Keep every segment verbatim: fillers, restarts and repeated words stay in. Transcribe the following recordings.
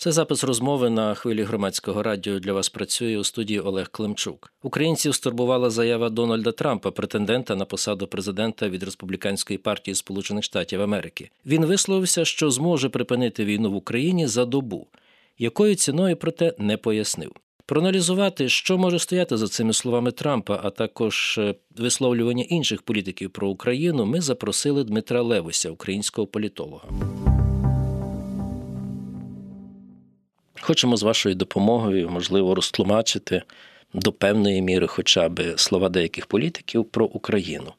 Це запис розмови на хвилі громадського радіо. Для вас працює у студії Олег Климчук. Українців стурбувала заява Дональда Трампа, претендента на посаду президента від Республіканської партії Сполучених Штатів Америки. Він висловився, що зможе припинити війну в Україні за добу. Якою ціною, проте, не пояснив. Проаналізувати, що може стояти за цими словами Трампа, а також висловлювання інших політиків про Україну, ми запросили Дмитра Левуся, українського політолога. Хочемо з вашою допомогою, можливо, розтлумачити до певної міри хоча б слова деяких політиків про Україну.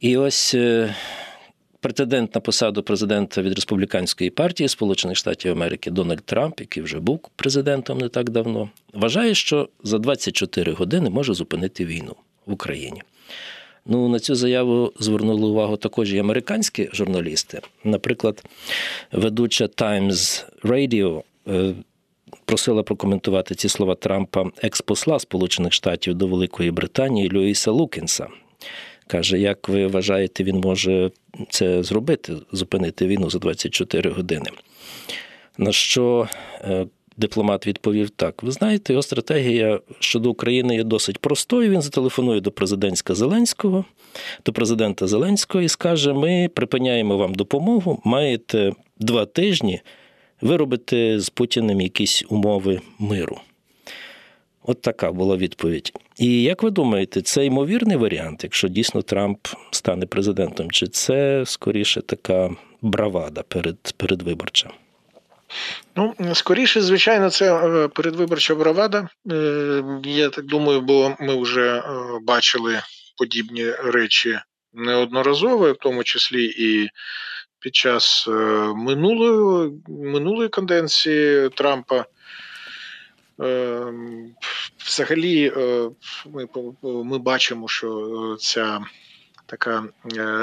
І ось претендент на посаду президента від Республіканської партії Сполучених Штатів Америки Дональд Трамп, який вже був президентом не так давно, вважає, що за двадцять чотири години може зупинити війну в Україні. Ну, на цю заяву звернули увагу також і американські журналісти. Наприклад, ведуча Times Radio просила прокоментувати ці слова Трампа екс-посла Сполучених Штатів до Великої Британії Люїса Лукенса. Каже, як ви вважаєте, він може це зробити, зупинити війну за двадцять чотири години? На що дипломат відповів так. Ви знаєте, його стратегія щодо України є досить простою. Він зателефонує до президентська Зеленського, до президента Зеленського і скаже, ми припиняємо вам допомогу, маєте два тижні виробити з Путіним якісь умови миру. От така була відповідь. І як ви думаєте, це ймовірний варіант, якщо дійсно Трамп стане президентом? Чи це, скоріше, така бравада перед, передвиборча? Ну, скоріше, звичайно, це передвиборча бравада. Я так думаю, бо ми вже бачили подібні речі неодноразово, в тому числі і під час минулої, минулої каденції Трампа. Взагалі, ми, ми бачимо, що ця така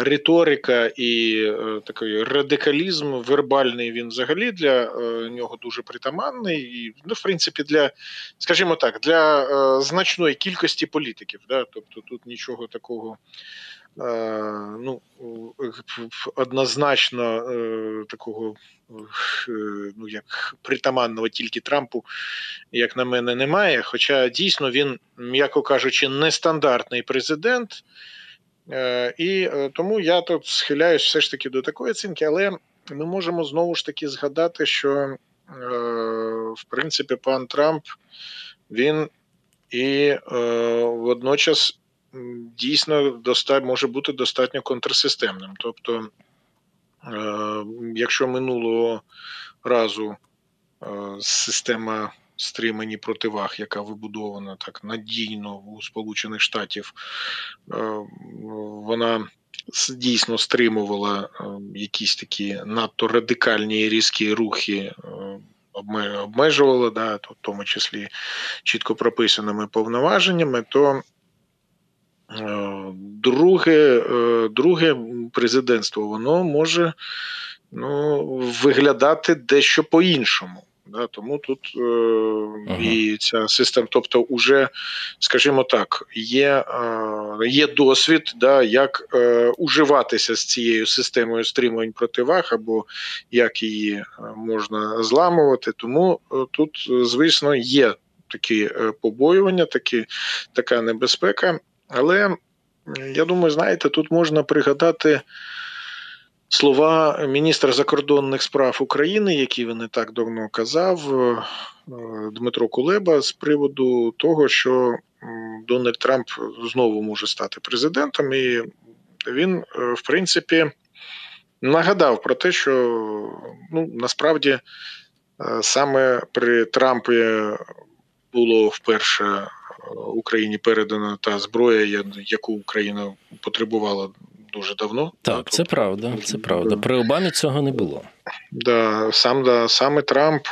риторика і такий радикалізм вербальний, він взагалі для нього дуже притаманний. І, ну, в принципі, для, скажімо так, для значної кількості політиків. Да? Тобто тут нічого такого, ну, однозначно такого, ну, як притаманного тільки Трампу, як на мене, немає. Хоча дійсно він, м'яко кажучи, нестандартний президент. І тому я тут схиляюсь все ж таки до такої оцінки, але ми можемо знову ж таки згадати, що, в принципі, пан Трамп, він і водночас дійсно може бути достатньо контрсистемним. Тобто, якщо минулого разу система стримані противаг, яка вибудована так надійно у Сполучених Штатів, вона дійсно стримувала якісь такі надто радикальні і різкі рухи, обмежувала, да, в тому числі чітко прописаними повноваженнями, то друге, друге президентство, воно може, ну, виглядати дещо по-іншому. Да, тому тут е, ага. і ця система, тобто уже, скажімо так, є, е, є досвід, да, як е, уживатися з цією системою стримувань противаг, або як її можна зламувати. Тому е, тут, звісно, є такі побоювання, такі, така небезпека. Але, я думаю, знаєте, тут можна пригадати слова міністра закордонних справ України, які він не так давно казав, Дмитро Кулеба, з приводу того, що Дональд Трамп знову може стати президентом. І він, в принципі, нагадав про те, що, ну, насправді саме при Трампі було вперше Україні передана та зброя, яку Україна потребувала дуже давно. Так, да, це тут правда, це правда. При Обамі цього не було. Да, сам, да, саме Трамп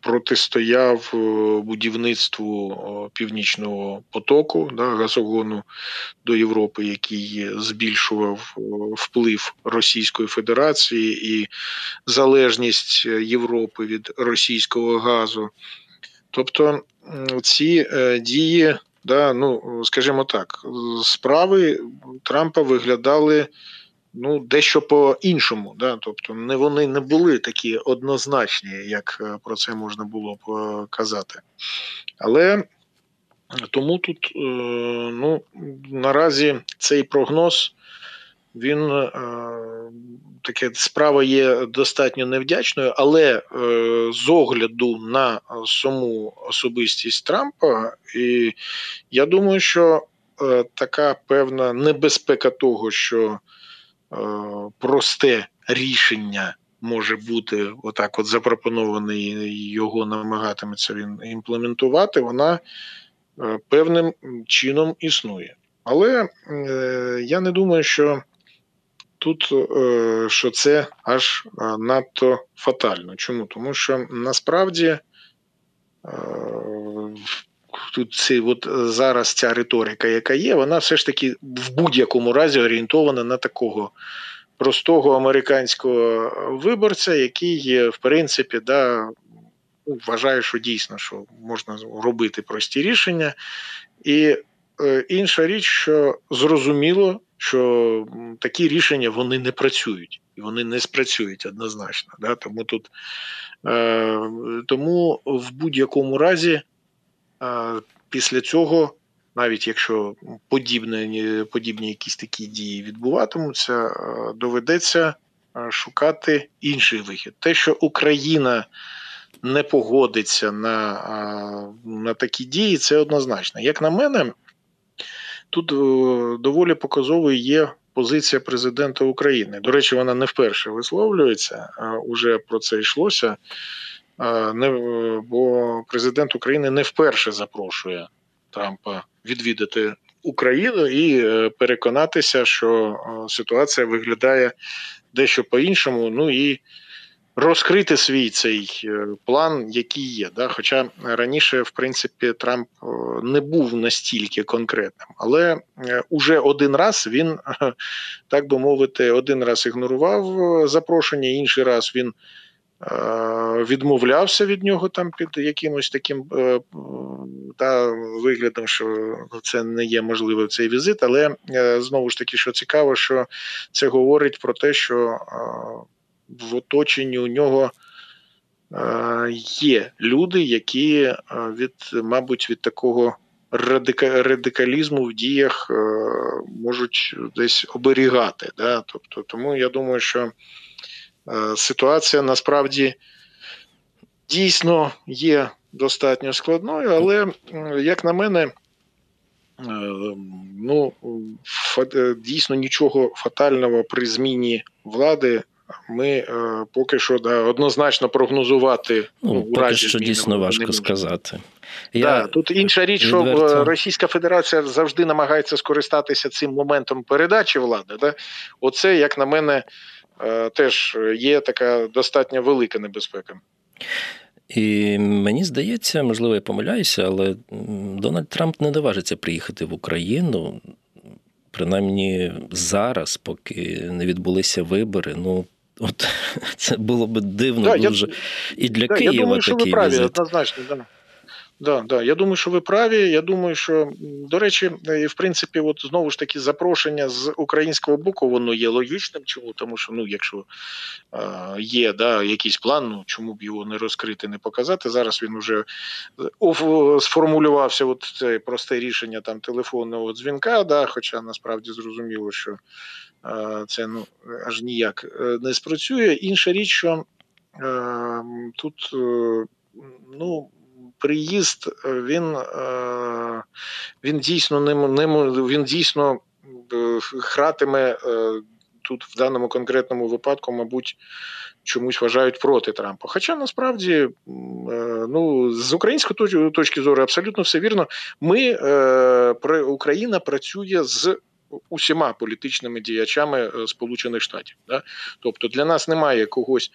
протистояв будівництву Північного потоку, да, газогону до Європи, який збільшував вплив Російської Федерації і залежність Європи від російського газу. Тобто ці дії, да, ну, скажімо так, справи Трампа виглядали ну, дещо по-іншому. Да? Тобто не, вони не були такі однозначні, як про це можна було б казати. Але тому тут, ну, наразі цей прогноз, він, таке, справа є достатньо невдячною, але з огляду на саму особистість Трампа, і я думаю, що така певна небезпека того, що просте рішення може бути отак от запропоноване і його намагатиметься він імплементувати, вона певним чином існує. Але я не думаю, що тут, що це аж надто фатально. Чому? Тому що насправді тут цей, от зараз ця риторика, яка є, вона все ж таки в будь-якому разі орієнтована на такого простого американського виборця, який, в принципі, да, вважає, що дійсно, що можна робити прості рішення. І інша річ, що зрозуміло, що такі рішення, вони не працюють. І вони не спрацюють однозначно. Да? Тому, тут, е, тому в будь-якому разі е, після цього, навіть якщо подібні, подібні якісь такі дії відбуватимуться, е, доведеться шукати інший вихід. Те, що Україна не погодиться на, е, на такі дії, це однозначно. Як на мене, тут доволі показовою є позиція президента України. До речі, вона не вперше висловлюється, уже про це йшлося, бо президент України не вперше запрошує Трампа відвідати Україну і переконатися, що ситуація виглядає дещо по-іншому, ну і розкрити свій цей план, який є. Да? Хоча раніше, в принципі, Трамп не був настільки конкретним. Але уже один раз він, так би мовити, один раз ігнорував запрошення, інший раз він відмовлявся від нього там під якимось таким та, виглядом, що це не є можливим цей візит. Але, знову ж таки, що цікаво, що це говорить про те, що в оточенні у нього є люди, які, від, мабуть, від такого радикалізму в діях можуть десь оберігати. Да? Тобто, тому я думаю, що ситуація насправді дійсно є достатньо складною, але, як на мене, ну, дійсно нічого фатального при зміні влади ми е, поки що да, однозначно прогнозувати. Ну, у поки разі що зміни, дійсно важко сказати. Я да, тут інша річ, відверто... що Російська Федерація завжди намагається скористатися цим моментом передачі влади. Да? Оце, як на мене, е, теж є така достатньо велика небезпека. І мені здається, можливо, я помиляюся, але Дональд Трамп не наважиться приїхати в Україну, принаймні зараз, поки не відбулися вибори, ну, от це було б дивно да, дуже я, і для да, Києва я думаю, такий що ви праві, візит. Однозначно, да. Да, да. Я думаю, що ви праві. Я думаю, що, до речі, в принципі, от знову ж таки запрошення з українського боку, воно є логічним. Чому? Тому що, ну, якщо е, є да, якийсь план, ну, чому б його не розкрити, не показати. Зараз він уже сформулювався от це просте рішення там телефонного дзвінка, да, хоча насправді зрозуміло, що е, це ну, аж ніяк не спрацює. Інша річ, що е, тут, е, ну, приїзд, він, він, дійсно, він дійсно гратиме тут в даному конкретному випадку, мабуть, чомусь вважають проти Трампа. Хоча, насправді, ну, з української точки зору абсолютно все вірно. Ми, Україна працює з усіма політичними діячами Сполучених Штатів. Да? Тобто для нас немає когось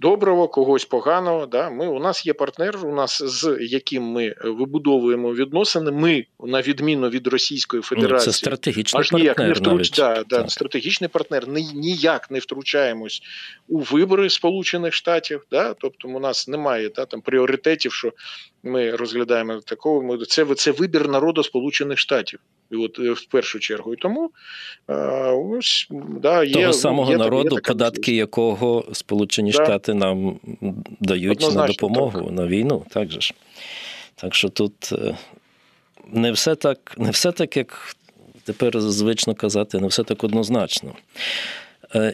доброго, когось поганого. Да? Ми, у нас є партнер, у нас з яким ми вибудовуємо відносини. Ми, на відміну від Російської Федерації, це стратегічний аж ніяк партнер, не втруч... да, да, стратегічний партнер. Ніяк не втручаємось у вибори Сполучених Штатів. Да? Тобто у нас немає да, там, пріоритетів, що ми розглядаємо такого. Це, це вибір народу Сполучених Штатів. І от в першу чергу. І тому ось, да, є... Того самого є, народу, є податки якого Сполучені да. Штати нам дають однозначно, на допомогу, так. на війну. Так же ж. Так що тут не все так, не все так, як тепер звично казати, не все так однозначно.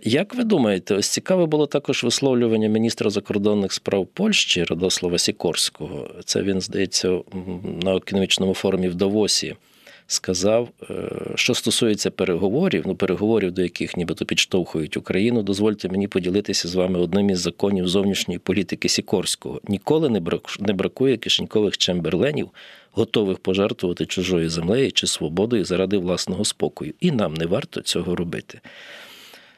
Як ви думаєте, ось цікаве було також висловлювання міністра закордонних справ Польщі Радослава Сікорського. Це він, здається, на економічному форумі в Давосі сказав, що стосується переговорів, ну переговорів, до яких нібито підштовхують Україну, дозвольте мені поділитися з вами одним із законів зовнішньої політики Сікорського. Ніколи не бракує кишенькових чемберленів, готових пожертвувати чужою землею чи свободою заради власного спокою. І нам не варто цього робити.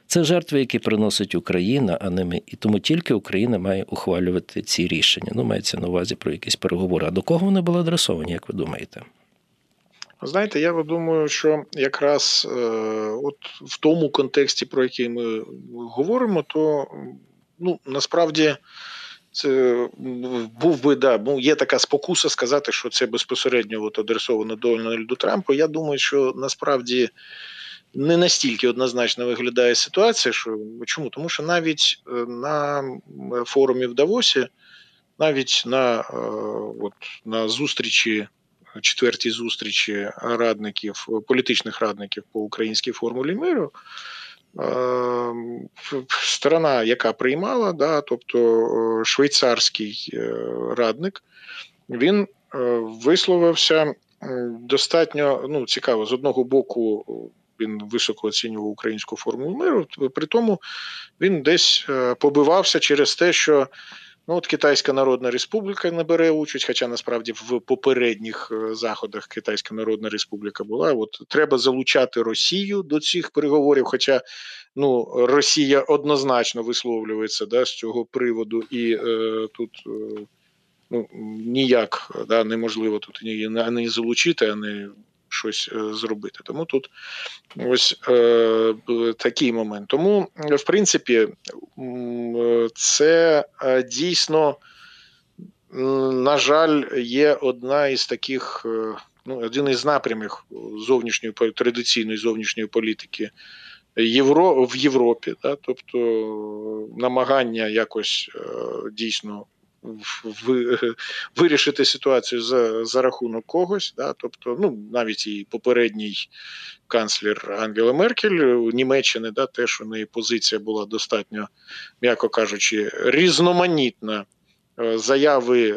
Це жертви, які приносить Україна, а не ми. І тому тільки Україна має ухвалювати ці рішення. Ну, мається на увазі про якісь переговори. А до кого вони були адресовані, як ви думаєте? Знаєте, я думаю, що якраз от в тому контексті, про який ми говоримо, то ну, насправді це був би, да, є така спокуса сказати, що це безпосередньо от адресовано Дональду Трампу. Я думаю, що насправді не настільки однозначно виглядає ситуація. Що, чому? Тому що навіть на форумі в Давосі, навіть на, от, на зустрічі, четвертій зустрічі радників, політичних радників по українській формулі миру, сторона, яка приймала, да, тобто швейцарський радник, він висловився достатньо, ну, цікаво, з одного боку, він високо оцінював українську формулу миру, при тому він десь побивався через те, що ну, от Китайська Народна Республіка не бере участь, хоча насправді в попередніх заходах Китайська Народна Республіка була. От, треба залучати Росію до цих переговорів, хоча ну, Росія однозначно висловлюється да, з цього приводу і е, тут... Е, ну, ніяк да, неможливо тут ні, не залучити, а не щось е, зробити. Тому тут ось е, такий момент. Тому, в принципі, це е, дійсно, на жаль, є одна із таких, е, ну, один із напрямів зовнішньої, традиційної зовнішньої політики Євро, в Європі. Да, тобто, намагання якось е, дійсно вирішити ситуацію за, за рахунок когось, да? Тобто, ну, навіть і попередній канцлер Ангела Меркель у Німеччині, да, теж у неї позиція була достатньо, м'яко кажучи, різноманітна. Заяви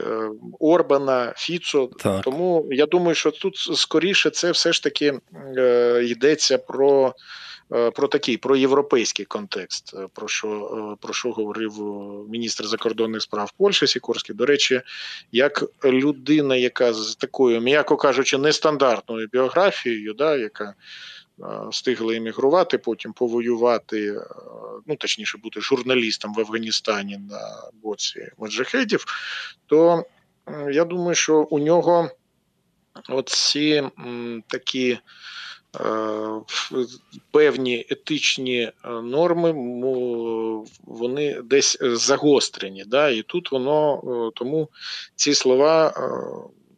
Орбана, Фіцо. Так. Тому я думаю, що тут скоріше це все ж таки е, йдеться про, е, про такий, про європейський контекст, про що, е, про що говорив міністр закордонних справ Польщі Сікорський. До речі, як людина, яка з такою, м'яко кажучи, нестандартною біографією, да, яка встигли емігрувати, потім повоювати, ну, точніше, бути журналістом в Афганістані на боці моджахедів, то я думаю, що у нього оці такі певні етичні норми, вони десь загострені, да? І тут воно, тому ці слова...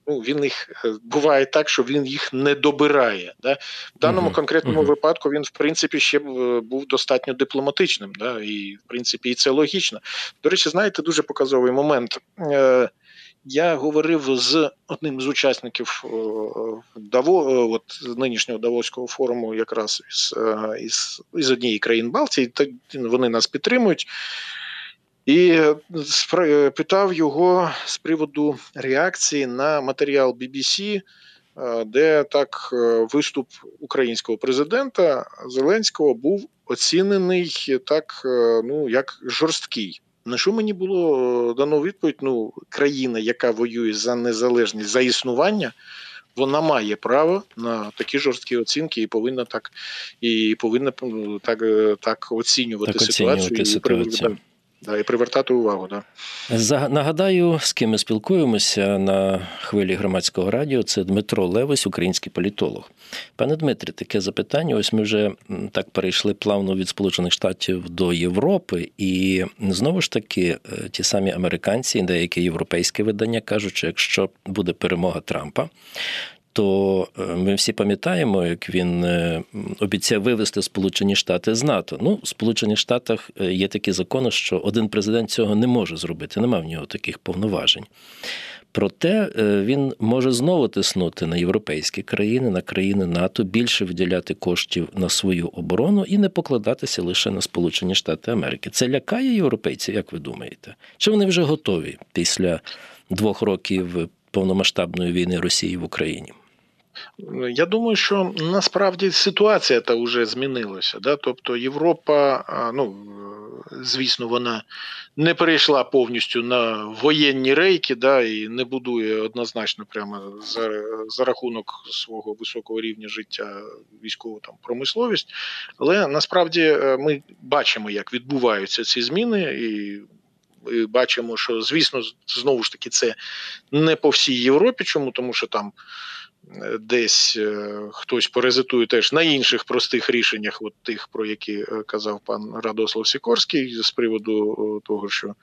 Ну, він їх, буває так, що він їх не добирає. Да? В даному uh-huh. конкретному uh-huh. випадку він, в принципі, ще був достатньо дипломатичним. Да? І, в принципі, і це логічно. До речі, знаєте, дуже показовий момент. Я говорив з одним з учасників Даво, от, нинішнього Давоського форуму, якраз із, із, із однієї країн Балтії. Вони нас підтримують. І питав його з приводу реакції на матеріал бі бі сі, де так виступ українського президента Зеленського був оцінений так, ну, як жорсткий. На що мені було дано відповідь? Ну, країна, яка воює за незалежність, за існування, вона має право на такі жорсткі оцінки і повинна так, і повинна так, так оцінювати так ситуацію. ситуацію. Да, і привертати увагу, да. Нагадаю, з ким ми спілкуємося на хвилі громадського радіо, це Дмитро Левусь, український політолог. Пане Дмитре, таке запитання. Ось ми вже так перейшли плавно від Сполучених Штатів до Європи, і знову ж таки ті самі американці, деякі європейські видання кажуть, що якщо буде перемога Трампа, то ми всі пам'ятаємо, як він обіцяв вивести Сполучені Штати з НАТО. Ну, в Сполучених Штатах є такі закони, що один президент цього не може зробити, нема в нього таких повноважень. Проте він може знову тиснути на європейські країни, на країни НАТО, більше виділяти коштів на свою оборону і не покладатися лише на Сполучені Штати Америки. Це лякає європейців, як ви думаєте? Чи вони вже готові після двох років повномасштабної війни Росії в Україні? Я думаю, що насправді ситуація та вже змінилася. Да? Тобто Європа, ну, звісно, вона не перейшла повністю на воєнні рейки, да, і не будує однозначно прямо за, за рахунок свого високого рівня життя військову там промисловість. Але насправді ми бачимо, як відбуваються ці зміни, і бачимо, що, звісно, знову ж таки, це не по всій Європі. Чому? Тому що там десь хтось паразитує теж на інших простих рішеннях, от тих, про які казав пан Радослав Сікорський, з приводу того, що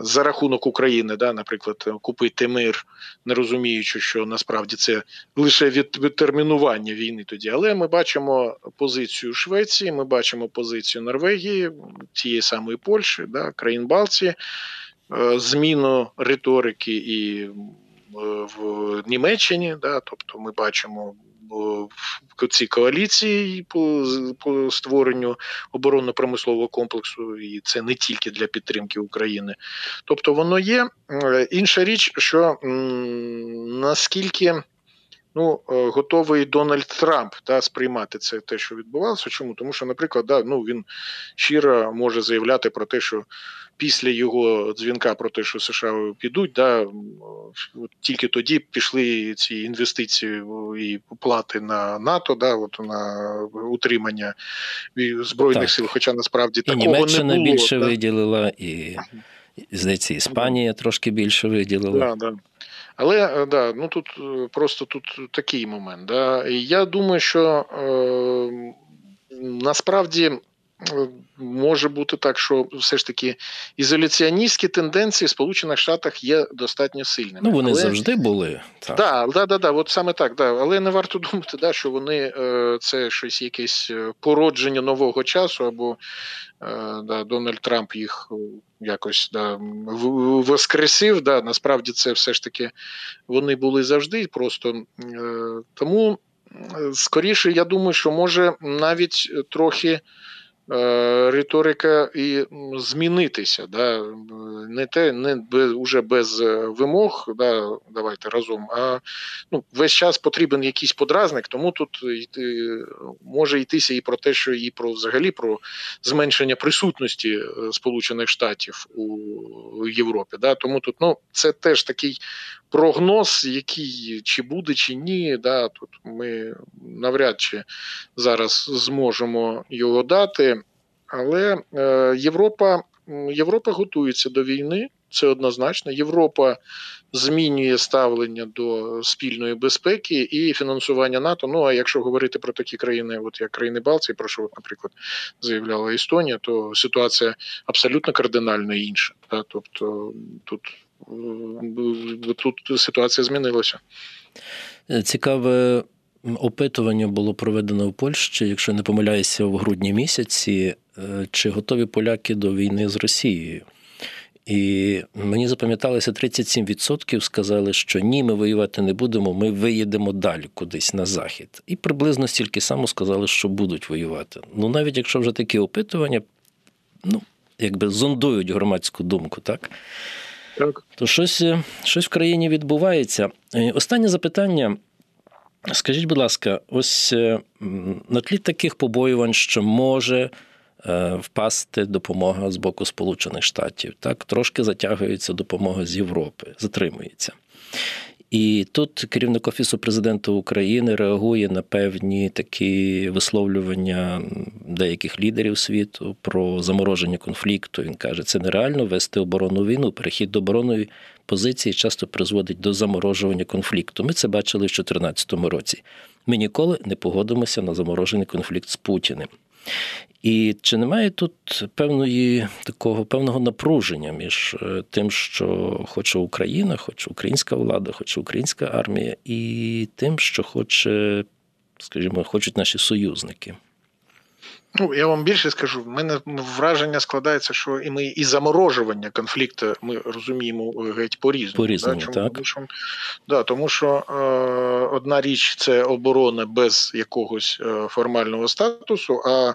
за рахунок України, да, наприклад, купити мир, не розуміючи, що насправді це лише відтермінування війни тоді. Але ми бачимо позицію Швеції, ми бачимо позицію Норвегії, тієї самої Польщі, да, країн Балтії, зміну риторики і в Німеччині, да, тобто ми бачимо ці коаліції по, по створенню оборонно-промислового комплексу, і це не тільки для підтримки України. Тобто воно є. Інша річ, що м, наскільки ну, готовий Дональд Трамп, да, сприймати це те, що відбувалося. Чому? Тому що, наприклад, да, ну, він щиро може заявляти про те, що після його дзвінка про те, що США підуть, да, тільки тоді пішли ці інвестиції і плати на НАТО, да, от на утримання Збройних так. сил, хоча насправді і такого Німеччина не було. Німеччина більше да. виділила, і, здається, Іспанія трошки більше виділила. Так, да, так. Да. Але да, ну тут просто тут такий момент. Да. Я думаю, що е, насправді може бути так, що все ж таки ізоляціоністські тенденції в Сполучених Штатах є достатньо сильними. Ну, вони але... завжди були. Так, да, да, да, да, от саме так. Да. Але не варто думати, да, що вони е, це щось якесь породження нового часу, або е, да, Дональд Трамп їх якось да, воскресив. Да. Насправді це все ж таки вони були завжди. Просто е, тому, скоріше, я думаю, що може навіть трохи риторика і змінитися, да? Не те, не без, уже без вимог, да? Давайте разом, а ну, весь час потрібен якийсь подразник, тому тут йти, може йтися і про те, що і про взагалі про зменшення присутності Сполучених Штатів у Європі, да? Тому тут ну, це теж такий прогноз, який чи буде, чи ні, да? Тут ми навряд чи зараз зможемо його дати. Але Європа, Європа готується до війни, це однозначно. Європа змінює ставлення до спільної безпеки і фінансування НАТО. Ну, а якщо говорити про такі країни, от як країни Балтії, про що, наприклад, заявляла Естонія, то ситуація абсолютно кардинально інша. Да? Тобто тут, тут ситуація змінилася. Цікаве опитування було проведено в Польщі, якщо не помиляюся, в грудні місяці, чи готові поляки до війни з Росією. І мені запам'яталося, тридцять сім відсотків сказали, що ні, ми воювати не будемо, ми виїдемо далі кудись на захід. І приблизно стільки само сказали, що будуть воювати. Ну, навіть якщо вже такі опитування, ну, якби зондують громадську думку, так? Так. То щось, щось в країні відбувається. Останнє запитання. Скажіть, будь ласка, ось на тлі таких побоювань, що може впасти допомога з боку Сполучених Штатів, так, трошки затягується допомога з Європи, затримується. І тут керівник Офісу Президента України реагує на певні такі висловлювання деяких лідерів світу про замороження конфлікту. Він каже, це нереально вести оборонну війну. Перехід до оборонної позиції часто призводить до заморожування конфлікту. Ми це бачили в дві тисячі чотирнадцятому році. Ми ніколи не погодимося на заморожений конфлікт з Путіним. І чи немає тут певної такого певного напруження між тим, що хоче Україна, хоче українська влада, хоче українська армія, і тим, що хоче, скажімо, хочуть наші союзники? Ну, я вам більше скажу, в мене враження складається, що і ми і заморожування конфлікту ми розуміємо геть по-різному. По-різному, да? так. Тому що, да, тому що е, одна річ – це оборона без якогось е, формального статусу, а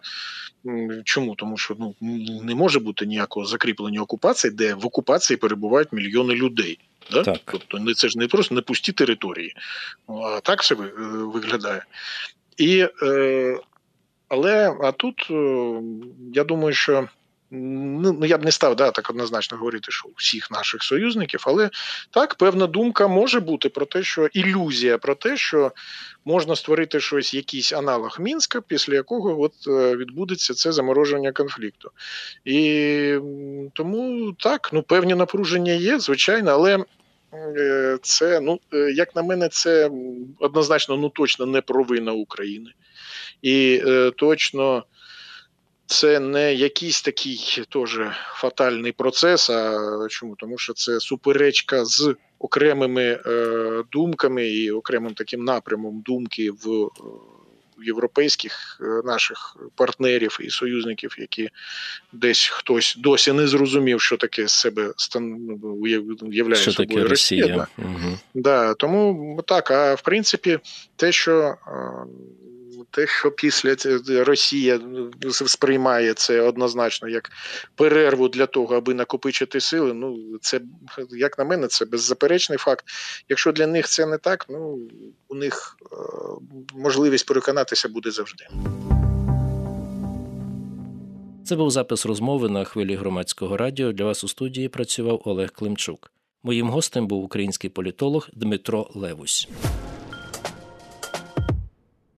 чому? Тому що ну, не може бути ніякого закріплення окупації, де в окупації перебувають мільйони людей. Да? Так. Тобто це ж не просто не пусті території. А так все виглядає. І... Е, Але, а тут, я думаю, що, ну, я б не став да, так однозначно говорити, що у всіх наших союзників, але так, певна думка може бути про те, що ілюзія про те, що можна створити щось, якийсь аналог Мінська, після якого от, відбудеться це замороження конфлікту. І тому, так, ну, певні напруження є, звичайно, але... Це, ну, як на мене, це однозначно, ну, точно не провина України. І е, точно це не якийсь такий теж фатальний процес. А чому? Тому що це суперечка з окремими е, думками і окремим таким напрямом думки в європейських наших партнерів і союзників, які десь хтось досі не зрозумів, що таке з себе уявляє що собою таке Росія. Росія. Да. Угу. Да, тому так, а в принципі те, що те, що після Росія сприймає це однозначно як перерву для того, аби накопичити сили, ну, це, як на мене, це беззаперечний факт. Якщо для них це не так, ну, у них можливість переконатися буде завжди. Це був запис розмови на хвилі Громадського радіо. Для вас у студії працював Олег Климчук. Моїм гостем був український політолог Дмитро Левусь.